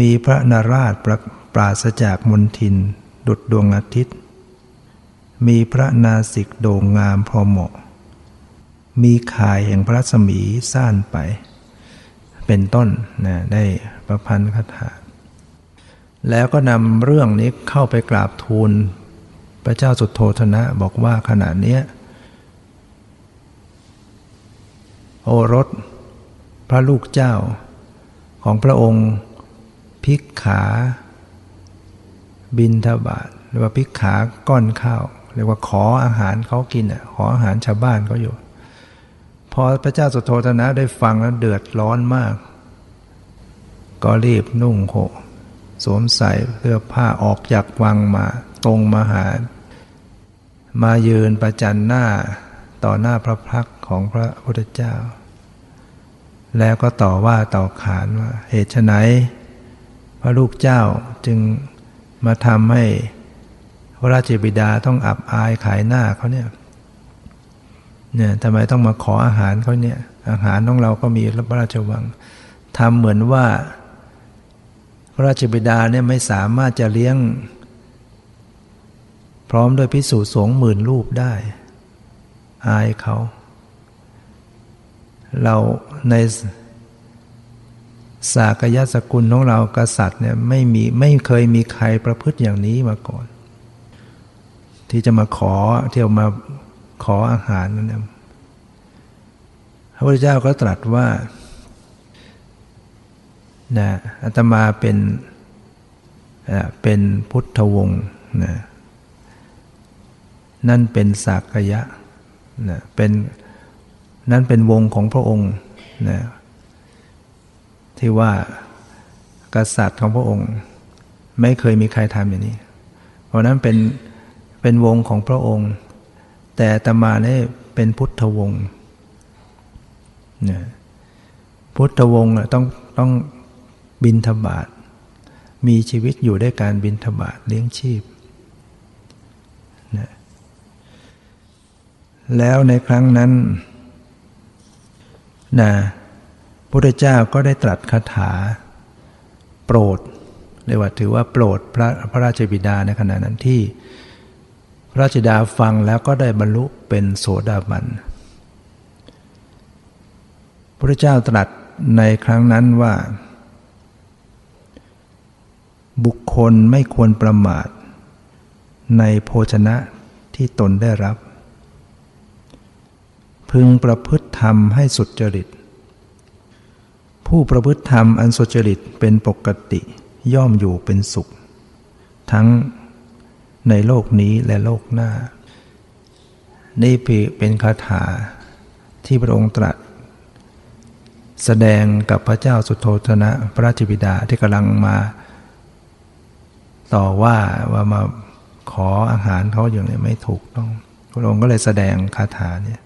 มีพระนราชปราศจากมลทินดุจดวงอาทิตย์มีพระนาสิกโด่งงามพอเหมาะมีข่ายแห่งพระรัศมีซ่านไปเป็นต้นนะได้ประพันธ์คาถาแล้วก็นำเรื่องนี้เข้าไปกราบทูลพระเจ้าสุทโธทนะบอกว่าขณะเนี้ยโอรสพระลูกเจ้าของพระองค์ภิกขาบิณฑบาตหรือว่าภิกขาก้อนข้าวเรียกว่าขออาหารเขากินอ่ะขออาหารชาวบ้านเขาอยู่พอพระเจ้าสุทโธทนะได้ฟังแล้วเดือดร้อนมากก็รีบนุ่งโคสวมใส่เสื้อผ้าออกจากวังมาตรงมาหามายืนประจันหน้าต่อหน้าพระพักตร์ของพระพุทธเจ้าแล้วก็ต่อว่าต่อขานว่าเหตุไฉนพระลูกเจ้าจึงมาทำให้พระราชบิดาต้องอับอายขายหน้าเขาเนี่ยเนี่ยทำไมต้องมาขออาหารเขาเนี่ยอาหารของเราก็มีพระราชวังทำเหมือนว่าพระราชบิดาเนี่ยไม่สามารถจะเลี้ยงพร้อมด้วยภิกษุสงฆ์หมื่นรูปได้อายเขาเราในศากยสกุลของเรากษัตริย์เนี่ยไม่มีไม่เคยมีใครประพฤติอย่างนี้มาก่อนที่จะมาขอเที่ยวมาขออาหารนั่นเองพระพุทธเจ้าก็ตรัสว่านะอาตมาเป็นเป็นพุทธวงศ์นะนั่นเป็นศากยะนะเป็นนั่นเป็นวงของพระองค์นะที่ว่ากษัตริย์ของพระองค์ไม่เคยมีใครทำอย่างนี้เพราะนั้นเป็นเป็นวงของพระองค์แต่อาตมาเนี่ยเป็นพุทธวงศ์นะพุทธวงศ์ต้องต้องบิณฑบาตมีชีวิตอยู่ด้วยการบิณฑบาตเลี้ยงชีพนะแล้วในครั้งนั้นนะพระพุทธเจ้าก็ได้ตรัสคาถาโปรดเรียกว่าถือว่าโปรดพระพระราชบิดาในขณะนั้นที่พระราชบิดาฟังแล้วก็ได้บรรลุเป็นโสดาบันพระพุทธเจ้าตรัสในครั้งนั้นว่าบุคคลไม่ควรประมาทในโภชนะที่ตนได้รับพึงประพฤติธรรมให้สุจริตผู้ประพฤติธรรมอันสุจริตเป็นปกติย่อมอยู่เป็นสุขทั้งในโลกนี้และโลกหน้านี่เป็นคาถาที่พระองค์ตรัสแสดงกับพระเจ้าสุทโธทนะพระราชบิดาที่กำลังมาต่อว่าว่ามาขออาหารเขาอย่างนี้ไม่ถูกต้องพระองค์ก็เลยแสดงคาถาเนี่ย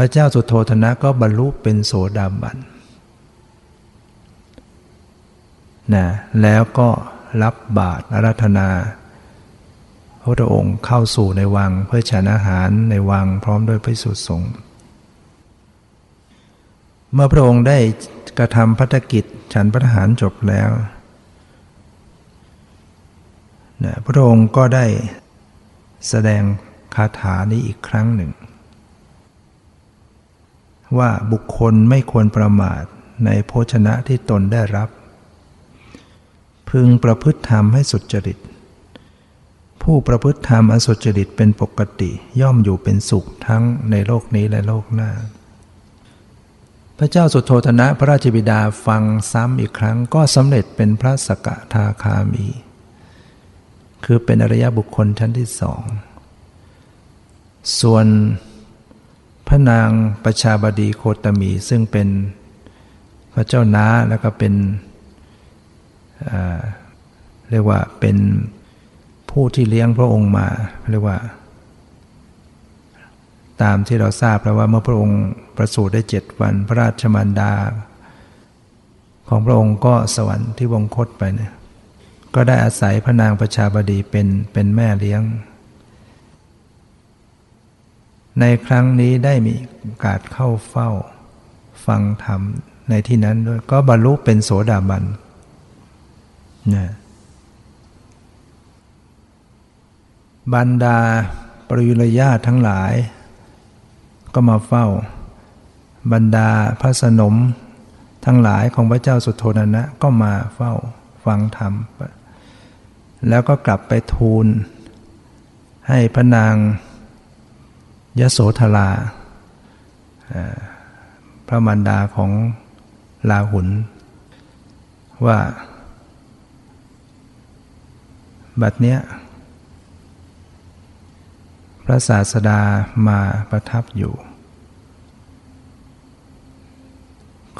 พระเจ้าสุทโธทนะก็บรรลุเป็นโสดาบันนะแล้วก็รับบาตรอาราธนาพระพุทธองค์เข้าสู่ในวังเพื่อฉันอาหารในวังพร้อมด้วยภิกษุสงฆ์เมื่อพระองค์ได้กระทำภัตกิจฉันภัตตาหารจบแล้วนะพระองค์ก็ได้แสดงคาถานี้อีกครั้งหนึ่งว่าบุคคลไม่ควรประมาทในโภชนะที่ตนได้รับพึงประพฤติธรรมให้สุจริตผู้ประพฤติธรรมอันสุจริตเป็นปกติย่อมอยู่เป็นสุขทั้งในโลกนี้และโลกหน้าพระเจ้าสุทโธทนะพระราชบิดาฟังซ้ำอีกครั้งก็สำเร็จเป็นพระสกทาคามีคือเป็นอริยบุคคลชั้นที่สองส่วนพระนางประชาบดีโคตมีซึ่งเป็น พระเจ้าน้าแล้วก็เป็นเรียกว่าเป็นผู้ที่เลี้ยงพระองค์มาเรียกว่าตามที่เราทราบแล้วว่าเมื่อพระองค์ประสูติได้เจ็ดวันพระราชมารดาของพระองค์ก็สวรรคที่วงคตไปเนี่ยก็ได้อาศัยพระนางประชาบดีเป็นเป็นแม่เลี้ยงในครั้งนี้ได้มีโอกาสเข้าเฝ้าฟังธรรมในที่นั้นด้วยก็บรรลุเป็นโสดาบันนะบรรดาปริยุรญาติทั้งหลายก็มาเฝ้าบรรดาพระสนมทั้งหลายของพระเจ้าสุโธทนะก็มาเฝ้าฟังธรรมแล้วก็กลับไปทูลให้พระนางยโสธราพระมารดาของลาหุนว่าบัดเนี้ยพระศาสดามาประทับอยู่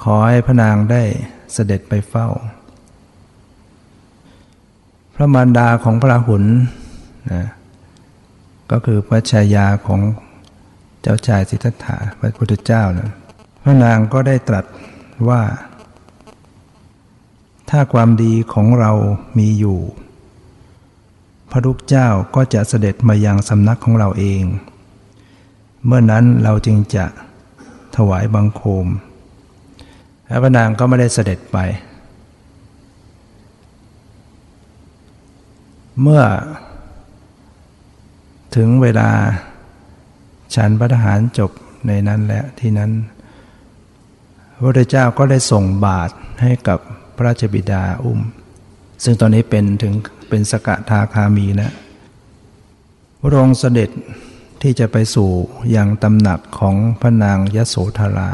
ขอให้พระนางได้เสด็จไปเฝ้าพระมารดาของพระราหุลนะก็คือพระชายาของเจ้าชายสิทธัตถะพระพุทธเจ้านะพระนางก็ได้ตรัสว่าถ้าความดีของเรามีอยู่พระลูกเจ้าก็จะเสด็จมายังสำนักของเราเองเมื่อนั้นเราจึงจะถวายบังคมพระนางก็ไม่ได้เสด็จไปเมื่อถึงเวลาฉันพระทหารจบในนั้นและที่นั้นพระพุทธเจ้าก็ได้ส่งบาตรให้กับพระราชบิดาอุ้มซึ่งตอนนี้เป็นถึงเป็นสกทาคามีนะพระองค์เสด็จที่จะไปสู่ยังตำหนักของพระนางยโสธรา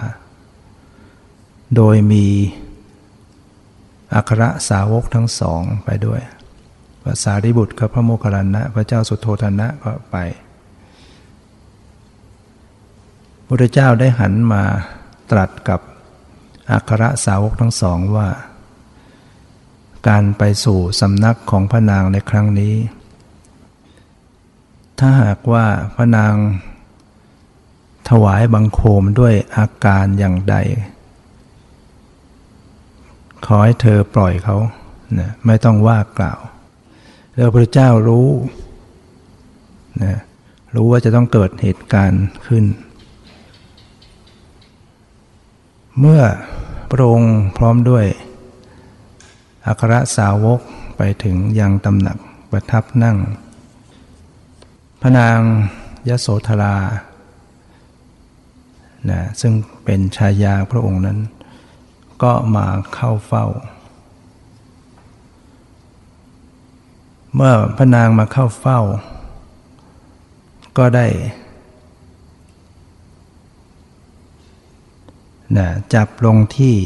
โดยมีอัครสาวกทั้งสองไปด้วยพระสารีบุตรกับพระโมคคัลลานะพระเจ้าสุโธทนะก็ไปพระเจ้าได้หันมาตรัสกับอัครสาวกทั้งสองว่าการไปสู่สำนักของพระนางในครั้งนี้ถ้าหากว่าพระนางถวายบังคมด้วยอาการอย่างใดขอให้เธอปล่อยเขานะไม่ต้องว่ากล่าวแล้วพระเจ้ารู้นะรู้ว่าจะต้องเกิดเหตุการณ์ขึ้นเมื่อพระองค์พร้อมด้วยอัครสาวกไปถึงยังตำหนักประทับนั่งพระนางยโสธรานะซึ่งเป็นชายาพระองค์นั้นก็มาเข้าเฝ้าเมื่อพระนางมาเข้าเฝ้าก็ได้นะจับลงที่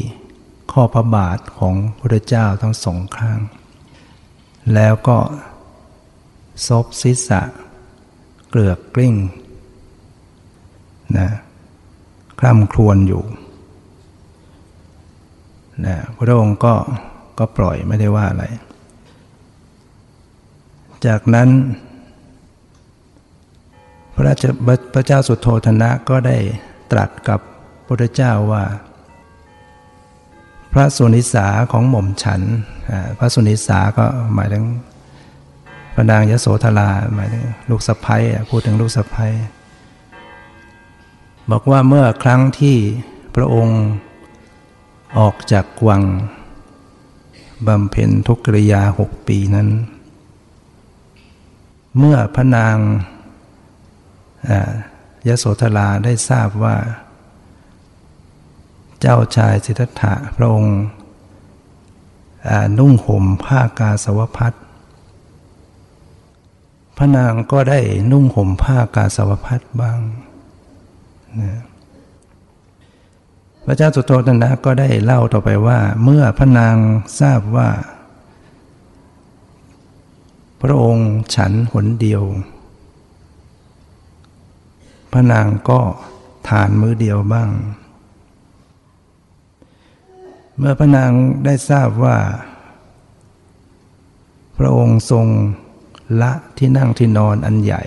ข้อพระบาทของพระพุทธเจ้าทั้งสองข้างแล้วก็ซบศีรษะเกลือกกลิ้งนะคร่ำครวญอยู่นะพระองค์ก็ก็ปล่อยไม่ได้ว่าอะไรจากนั้นพระราชพระเจ้าสุโธทนะก็ได้ตรัสกับพระพุทธเจ้าว่าพระสุนิสาของหม่อมฉันพระสุนิสาก็หมายถึงพระนางยโสธราหมายถึงลูกสะใภ้พูดถึงลูกสะใภ้บอกว่าเมื่อครั้งที่พระองค์ออกจากวังบำเพ็ญทุกกิริยาหกปีนั้นเมื่อพระนางยโสธราได้ทราบว่าเจ้าชายสิทธัตถะพระองค์นุ่งห่มผ้ากาสาวพัสพระนางก็ได้นุ่งห่มผ้ากาสาวพัสบ้างนะพระเจ้าสุโธทนะก็ได้เล่าต่อไปว่าเมื่อพระนางทราบว่าพระองค์ฉันหนเดียวพระนางก็ทานมื้อเดียวบ้าง เมื่อพระนางได้ทราบว่าพระองค์ทรงละที่นั่งที่นอนอันใหญ่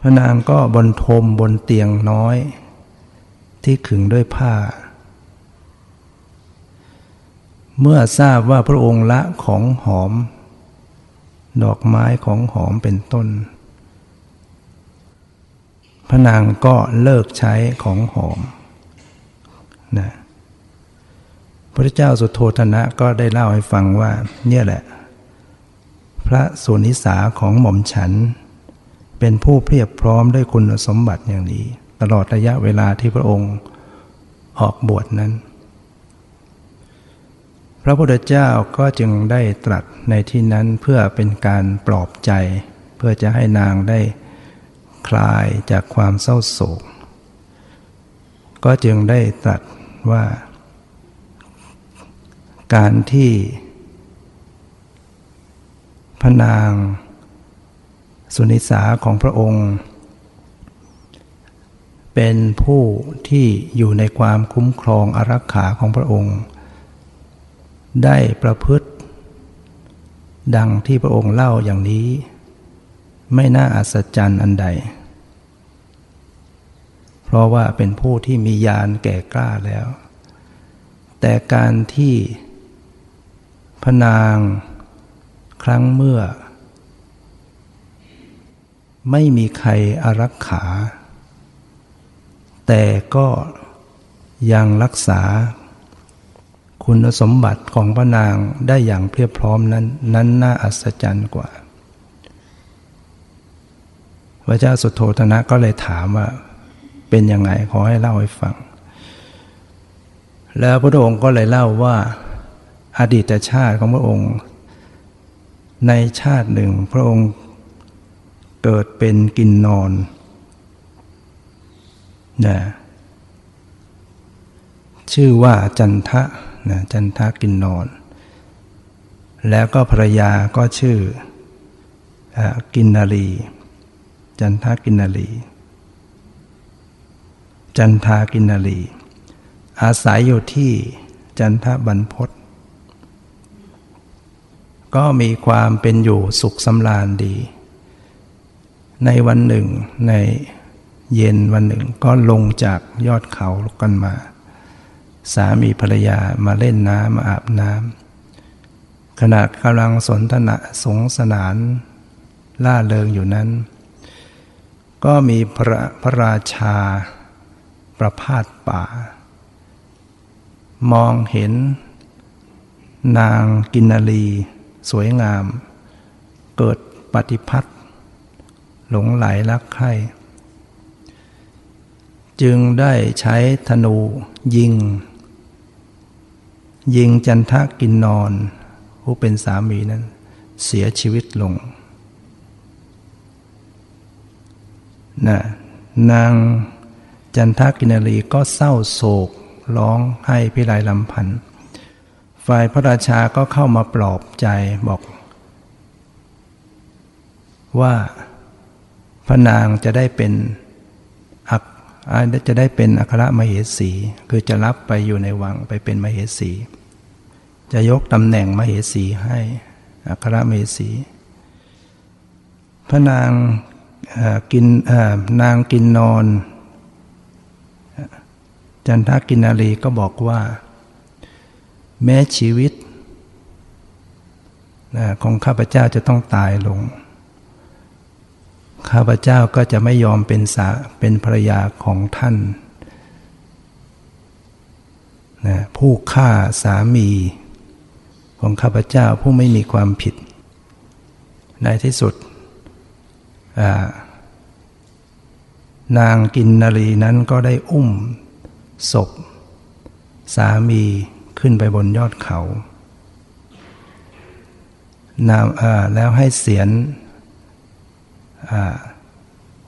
พระนางก็บนทมบนเตียงน้อยที่ขึงด้วยผ้าเมื่อทราบว่าพระองค์ละของหอมดอกไม้ของหอมเป็นต้นพระนางก็เลิกใช้ของหอมนะพระเจ้าสุโธทนะก็ได้เล่าให้ฟังว่าเนี่ยแหละพระสุนิสาของหม่อมฉันเป็นผู้เพียบพร้อมด้วยคุณสมบัติอย่างนี้ตลอดระยะเวลาที่พระองค์ออกบวชนั้นพระพุทธเจ้าก็จึงได้ตรัสในที่นั้นเพื่อเป็นการปลอบใจเพื่อจะให้นางได้คลายจากความเศร้าโศกก็จึงได้ตรัสว่าการที่พระนางสุนิสาของพระองค์เป็นผู้ที่อยู่ในความคุ้มครองอารักขาของพระองค์ได้ประพฤติดังที่พระองค์เล่าอย่างนี้ไม่น่าอัศจรรย์อันใดเพราะว่าเป็นผู้ที่มีญาณแก่กล้าแล้วแต่การที่พระนางครั้งเมื่อไม่มีใครอารักขาแต่ก็ยังรักษาคุณสมบัติของพระนางได้อย่างเพียบพร้อมนั้นนั้นน่าอัศจรรย์กว่าพระเจ้าสุโธทนะก็เลยถามว่าเป็นยังไงขอให้เล่าให้ฟังแล้วพระองค์ก็เลยเล่าว่าอดีตชาติของพระองค์ในชาติหนึ่งพระองค์เกิดเป็นกินนอนนะชื่อว่าจันทะนะจันทะกินนอนแล้วก็ภรรยาก็ชื่อกินนารีจันทากินนารีจันทากินนารีอาศัยอยู่ที่จันทบรรพตก็มีความเป็นอยู่สุขสำราญดีในวันหนึ่งในเย็นวันหนึ่งก็ลงจากยอดเขากันมาสามีภรรยามาเล่นน้ำมาอาบน้ำขณะกำลังสนทนาสงสนานล่าเริงอยู่นั้นก็มีพระพระราชาประพาสป่ามองเห็นนางกินนารีสวยงามเกิดปฏิพัทธ์หลงไหลรักใคร่จึงได้ใช้ธนูยิงยิงจันทะกินนอนผู้เป็นสามีนั้นเสียชีวิตลงนะนางจันทกินนารีก็เศร้าโศกร้องไห้พิไรลำพันธ์ฝ่ายพระราชาก็เข้ามาปลอบใจบอกว่าพระนางจะได้เป็นอักจะได้เป็นอัครมเหสีคือจะรับไปอยู่ในวังไปเป็นมเหสีจะยกตำแหน่งมเหสีให้อัครมเหสีพระนางกินนางกินนอนจันทกินนารีก็บอกว่าแม้ชีวิตของข้าพเจ้าจะต้องตายลงข้าพเจ้าก็จะไม่ยอมเป็นสาเป็นภรรยาของท่านนะผู้ฆ่าสามีของข้าพเจ้าผู้ไม่มีความผิดในที่สุดนางกินนารีนั้นก็ได้อุ้มศพสามีขึ้นไปบนยอดเขาแล้วให้เศียร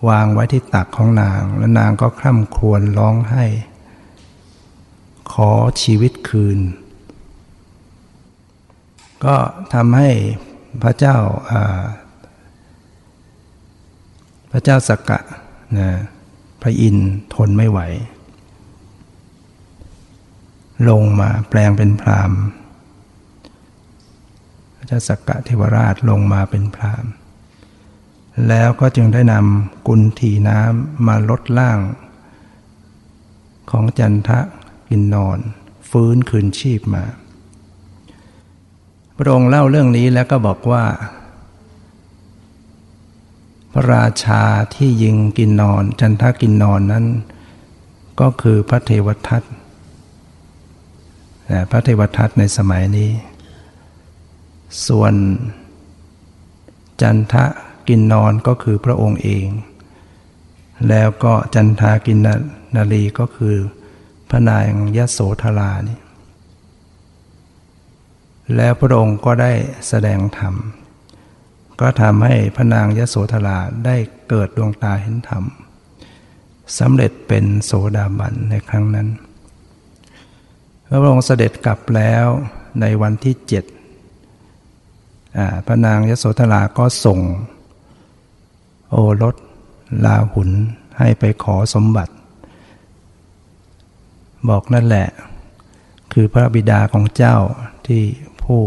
วางไว้ที่ตักของนางและนางก็คร่ำครวญร้องไห้ขอชีวิตคืนก็ทำให้พระเจ้าพระเจ้าสักกะนะพระอินทร์ทนไม่ไหว ลงมาแปลงเป็นพราหมณ์พระเจ้าสักกะเทวราชลงมาเป็นพราหมณ์แล้วก็จึงได้นำกุนทีน้ำมาลดล่างของจันทะกินนอนฟื้นคืนชีพมาพระองค์เล่าเรื่องนี้แล้วก็บอกว่าพระราชาที่ยิงกินนอนจันทะกินนอนนั้นก็คือพระเทวทัตพระเทวทัตในสมัยนี้ส่วนจันทะกินนอนก็คือพระองค์เองแล้วก็จันทากินนารีก็คือพระนางยโสธรานี่แล้วพระองค์ก็ได้แสดงธรรมก็ทำให้พระนางยโสธราได้เกิดดวงตาเห็นธรรมสำเร็จเป็นโสดาบันในครั้งนั้นพระองค์เสด็จกลับแล้วในวันที่เจ็ดพระนางยโสธราก็ส่งโอรสลาหุนให้ไปขอสมบัติบอกนั่นแหละคือพระบิดาของเจ้าที่ผู้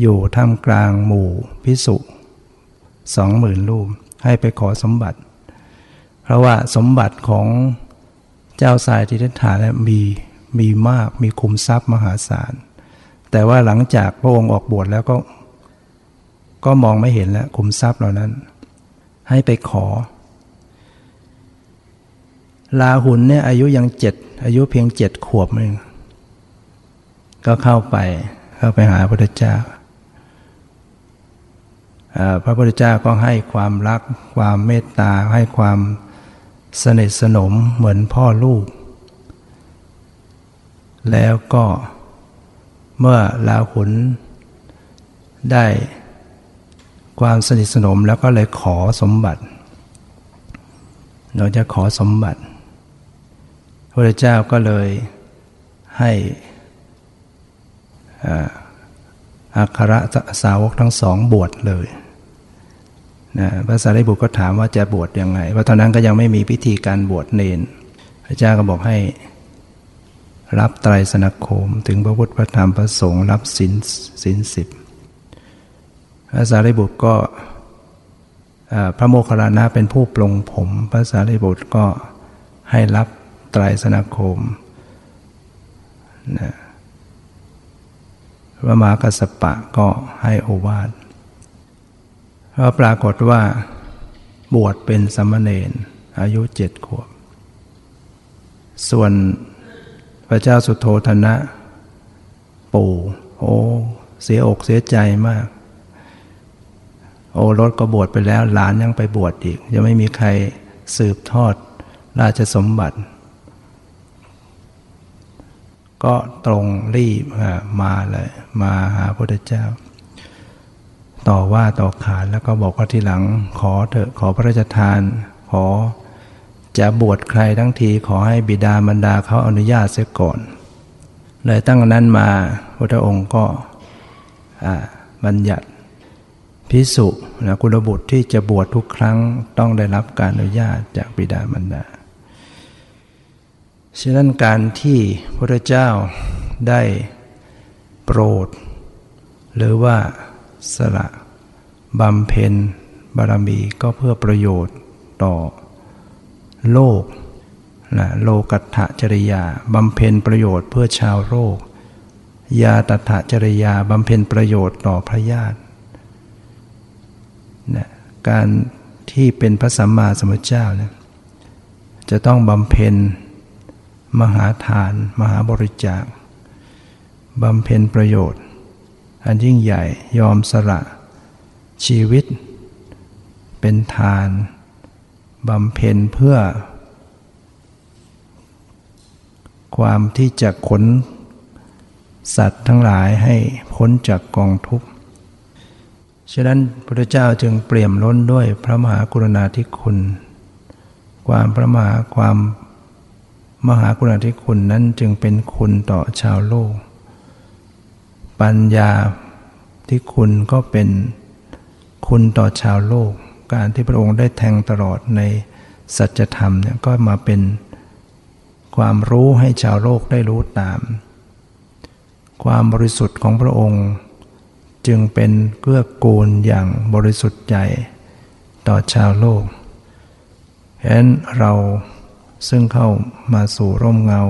อยู่ท่ามกลางหมู่ภิกษุสองหมื่นรูปให้ไปขอสมบัติเพราะว่าสมบัติของเจ้าสายทิฏฐาเนี่ยมีมีมากมีคุมทรัพย์มหาศาลแต่ว่าหลังจากพระองค์ออกบวชแล้วก็ก็มองไม่เห็นแล้วคุมทรัพย์เหล่านั้นให้ไปขอลาหุนเนี่ยอายุยังเจ็ดอายุเพียงเจ็ดขวบเองก็เข้าไปเข้าไปหาพระพุทธเจ้าพระพุทธเจ้าก็ให้ความรักความเมตตาให้ความสนิทสนมเหมือนพ่อลูกแล้วก็เมื่อลาหุนได้ความสนิทสนมแล้วก็เลยขอสมบัติเราจะขอสมบัติพระพุทธเจ้าก็เลยให้อัครสาวกทั้งสองบวชเลยนะพระสารีบุตรก็ถามว่าจะบวชยังไงเพราะตอนนั้นก็ยังไม่มีพิธีการบวชเนรพระเจ้าก็บอกให้รับไตรสรณคมถึงพระพุทธพระธรรมพระสงฆ์รับศีลศีลสิบพระสารีบุตรก็พระโมคคัลลานะเป็นผู้ปลงผมพระสารีบุตรก็ให้รับไตรสรณคมนะพระมหากัสสปะก็ให้โอวาทเพราะปรากฏว่าบวชเป็นสมณเณรอายุเจ็ดขวบส่วนพระเจ้าสุโธทนะปู่โอ้เสียอกเสียใจมากโอรสก็บวชไปแล้วหลานยังไปบวชอีกยังไม่มีใครสืบทอดราชสมบัติก็ตรงรีบมาเลยมาหาพระพุทธเจ้าต่อว่าต่อขานแล้วก็บอกว่าทีหลังขอเถอะขอพระราชทานขอจะบวชใครทั้งทีขอให้บิดามารดาเขาอนุญาตเสียก่อนเลยตั้งนั้นมาพระองค์ก็บัญญัติภิกษุนะกุลบุตรที่จะบวชทุกครั้งต้องได้รับการอนุญาตจากบิดามารดาฉะนั้นการที่พระเจ้าได้โปรดหรือว่าสละบำเพ็ญบารมีก็เพื่อประโยชน์ต่อโลกนะโลกัตถจริยาบำเพ็ญประโยชน์เพื่อชาวโลกญาตถจริยาบำเพ็ญประโยชน์ต่อพระญาตินะการที่เป็นพระสัมมาสัมพุทธเจ้านะจะต้องบำเพ็ญมหาทานมหาบริจาคบำเพ็ญประโยชน์อันยิ่งใหญ่ยอมสละชีวิตเป็นทานบำเพ็ญเพื่อความที่จะขนสัตว์ทั้งหลายให้พ้นจากกองทุกข์ฉะนั้นพระพุทธเจ้าจึงเปี่ยมล้นด้วยพระมหากรุณาธิคุณความพระมหาความมหากรุณาธิคุณนั้นจึงเป็นคุณต่อชาวโลกปัญญาที่คุณก็เป็นคุณต่อชาวโลกการที่พระองค์ได้แทงตลอดในสัจธรรมเนี่ยก็มาเป็นความรู้ให้ชาวโลกได้รู้ตาม ความบริสุทธิ์ของพระองค์จึงเป็นเกื้อกูลอย่างบริสุทธิ์ใจต่อชาวโลกฉะนั้นเราซึ่งเข้ามาสู่ร่มเงา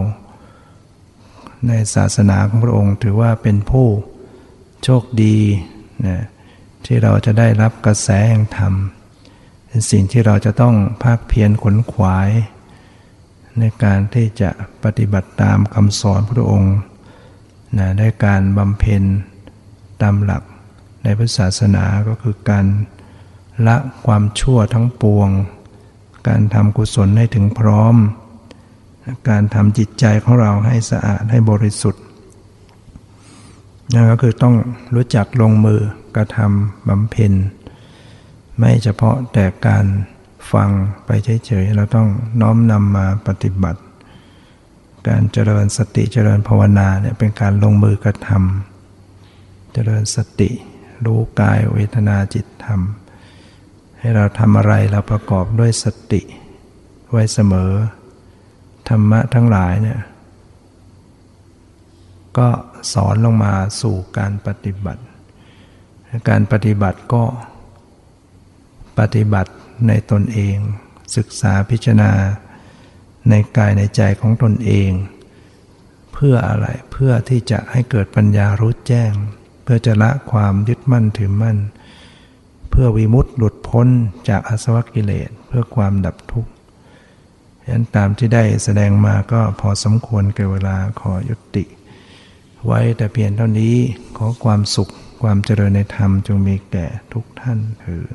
ในศาสนาของพระองค์ถือว่าเป็นผู้โชคดีนะที่เราจะได้รับกระแสแห่งธรรมเป็นสิ่งที่เราจะต้องภาคเพียรขวนขวายในการที่จะปฏิบัติตามคำสอนพระองค์นะได้การบำเพ็ญตามหลักในพุทธศาสนาก็คือการละความชั่วทั้งปวงการทำกุศลให้ถึงพร้อมการทำจิตใจของเราให้สะอาดให้บริสุทธิ์นั่นก็คือต้องรู้จักลงมือกระทำบำเพ็ญไม่เฉพาะแต่การฟังไปเฉยๆเราต้องน้อมนำมาปฏิบัติการเจริญสติเจริญภาวนาเนี่ยเป็นการลงมือกระทำเจริญสติรู้กายเวทนาจิตธรรมให้เราทำอะไรเราประกอบด้วยสติไว้เสมอธรรมะทั้งหลายเนี่ยก็สอนลงมาสู่การปฏิบัติการปฏิบัติก็ปฏิบัติในตนเองศึกษาพิจารณาในกายในใจของตนเองเพื่ออะไรเพื่อที่จะให้เกิดปัญญารู้แจ้งเพื่อจะละความยึดมั่นถือมั่นเพื่อวิมุตติหลุดพ้นจากอาสวะกิเลสเพื่อความดับทุกข์ฉะนั้นตามที่ได้แสดงมาก็พอสมควรแก่เวลาขอยุติไว้แต่เพียงเท่านี้ขอความสุขความเจริญในธรรมจงมีแก่ทุกท่านเถิด